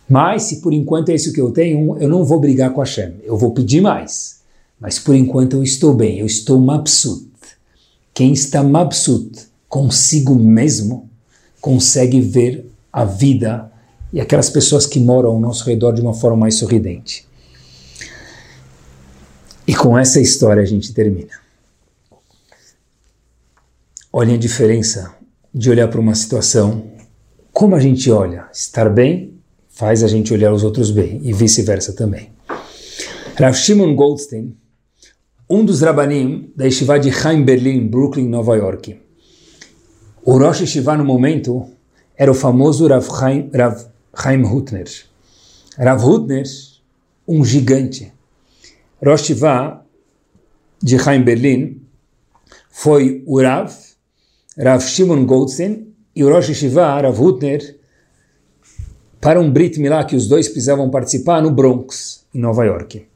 Mas se por enquanto é isso que eu tenho, eu não vou brigar com Hashem. Eu vou pedir mais. Mas por enquanto eu estou bem, eu estou mabsut. Quem está mabsut consigo mesmo, consegue ver a vida e aquelas pessoas que moram ao nosso redor de uma forma mais sorridente. E com essa história a gente termina. Olhem a diferença de olhar para uma situação. Como a gente olha? Estar bem faz a gente olhar os outros bem, e vice-versa também. Rav Shimon Goldstein, um dos Rabanim da Yeshivat de Chaim Berlin, Brooklyn, Nova York. O Rosh Yeshivat, no momento, era o famoso Rav Chaim Hutner. Rav Hutner, um gigante. Rosh Yeshivat de Chaim Berlin foi o Rav Shimon Goldstein e o Rosh Yeshivat, Rav Hutner, para um Brit Milá que os dois precisavam participar no Bronx, em Nova York.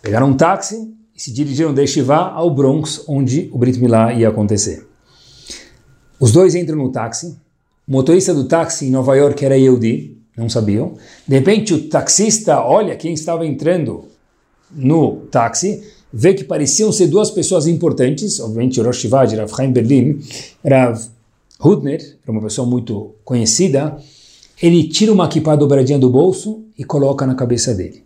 Pegaram um táxi e se dirigiram da Yeshiva ao Bronx, onde o Brit Milá ia acontecer. Os dois entram no táxi. O motorista do táxi em Nova York era Yehudi, não sabiam. De repente o taxista olha quem estava entrando no táxi, vê que pareciam ser duas pessoas importantes, obviamente Rosh Yeshiva, Rav Chaim Berlin, Rav Hutner, era uma pessoa muito conhecida. Ele tira uma kippá dobradinha do bolso e coloca na cabeça dele.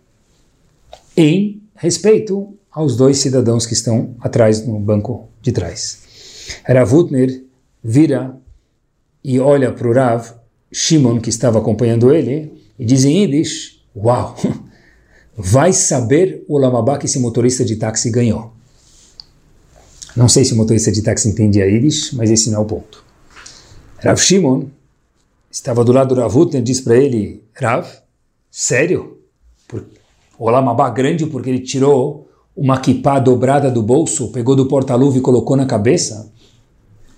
Em respeito aos dois cidadãos que estão atrás, no banco de trás. Rav Hutner vira e olha para o Rav Shimon, que estava acompanhando ele, e diz em Yiddish, uau, vai saber o lamabá que esse motorista de táxi ganhou. Não sei se o motorista de táxi entendia Yiddish, mas esse não é o ponto. Rav Shimon estava do lado do Rav Hutner e disse para ele, Rav, sério? O lamabá grande porque ele tirou uma kippá dobrada do bolso, pegou do porta-luva e colocou na cabeça?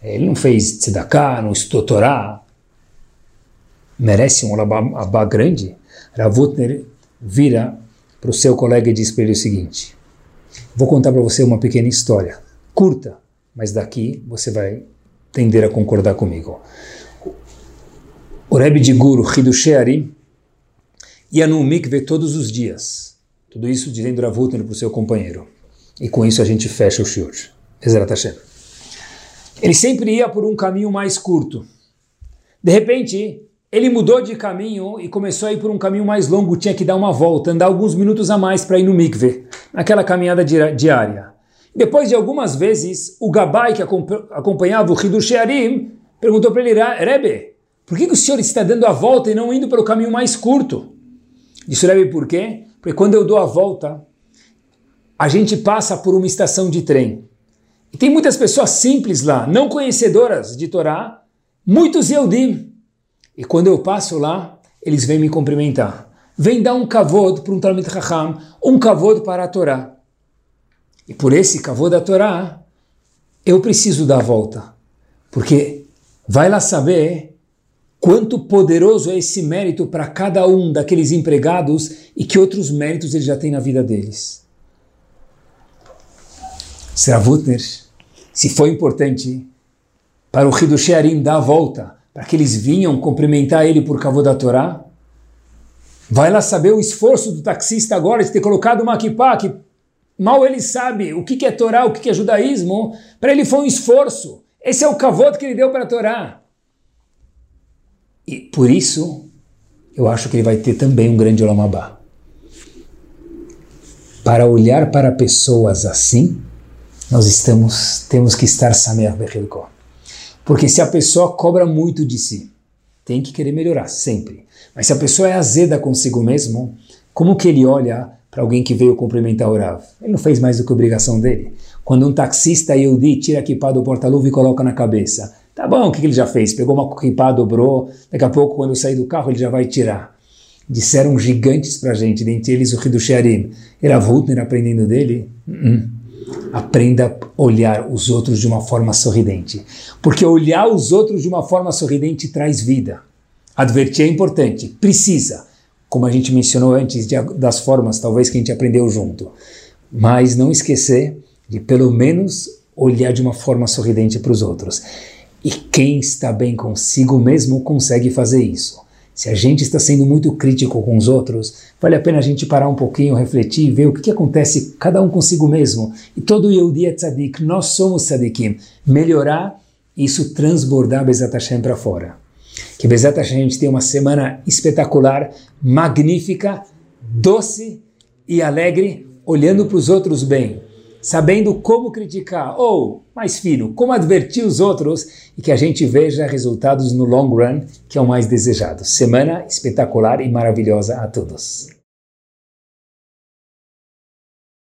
Ele não fez tzedaká, não estudou Torá. Merece um lamabá grande? Rav Hutner vira para o seu colega e diz para ele o seguinte, vou contar para você uma pequena história, curta, mas daqui você vai tender a concordar comigo. O Rebbe de Guru Chidushei HaRim ia no mikve todos os dias. Tudo isso dizendo Rav Hutner para o seu companheiro. E com isso a gente fecha o Shiur. Bezatashem. Ele sempre ia por um caminho mais curto. De repente, ele mudou de caminho e começou a ir por um caminho mais longo. Tinha que dar uma volta, andar alguns minutos a mais para ir no mikve. Naquela caminhada diária. Depois de algumas vezes, o Gabai que acompanhava o Chidushei HaRim perguntou para ele, Rebbe, por que o senhor está dando a volta e não indo pelo caminho mais curto? Disse o Rebbe, por quê? Porque quando eu dou a volta, a gente passa por uma estação de trem. E tem muitas pessoas simples lá, não conhecedoras de Torá, muitos Yehudim. E quando eu passo lá, eles vêm me cumprimentar. Vêm dar um kavod para um Talmid Chacham, um kavod para a Torá. E por esse kavod da Torá, eu preciso dar a volta. Porque vai lá saber quanto poderoso é esse mérito para cada um daqueles empregados e que outros méritos ele já tem na vida deles. Rav Hutner, se foi importante para o Chidushei HaRim dar a volta, para que eles vinham cumprimentar ele por kavod da Torá, vai lá saber o esforço do taxista agora de ter colocado uma kippah, que mal ele sabe o que é Torá, o que é judaísmo, para ele foi um esforço. Esse é o kavod que ele deu para a Torá. E por isso, eu acho que ele vai ter também um grande olam haba. Para olhar para pessoas assim, nós temos que estar sameach bechilkó. Porque se a pessoa cobra muito de si, tem que querer melhorar, sempre. Mas se a pessoa é azeda consigo mesmo, como que ele olha para alguém que veio cumprimentar o Rav? Ele não fez mais do que a obrigação dele. Quando um taxista Yehudi tira a kippah do porta-luva e coloca na cabeça, tá bom, o que ele já fez? Pegou uma kippah, dobrou, daqui a pouco quando eu sair do carro ele já vai tirar. Disseram gigantes pra gente, dentre eles o Chidushei HaRim. E Rav Hutner aprendendo dele? Aprenda a olhar os outros de uma forma sorridente. Porque olhar os outros de uma forma sorridente traz vida. Advertir é importante, precisa. Como a gente mencionou antes das formas, talvez, que a gente aprendeu junto. Mas não esquecer de pelo menos olhar de uma forma sorridente para os outros. E quem está bem consigo mesmo consegue fazer isso. Se a gente está sendo muito crítico com os outros, vale a pena a gente parar um pouquinho, refletir e ver o que acontece cada um consigo mesmo. E todo Yehudi é Tzadik, nós somos Tzadikim. Melhorar, isso transbordar Bezatashem para fora. Que Bezatashem a gente tenha uma semana espetacular, magnífica, doce e alegre, olhando para os outros bem. Sabendo como criticar, ou, mais fino, como advertir os outros e que a gente veja resultados no long run, que é o mais desejado. Semana espetacular e maravilhosa a todos.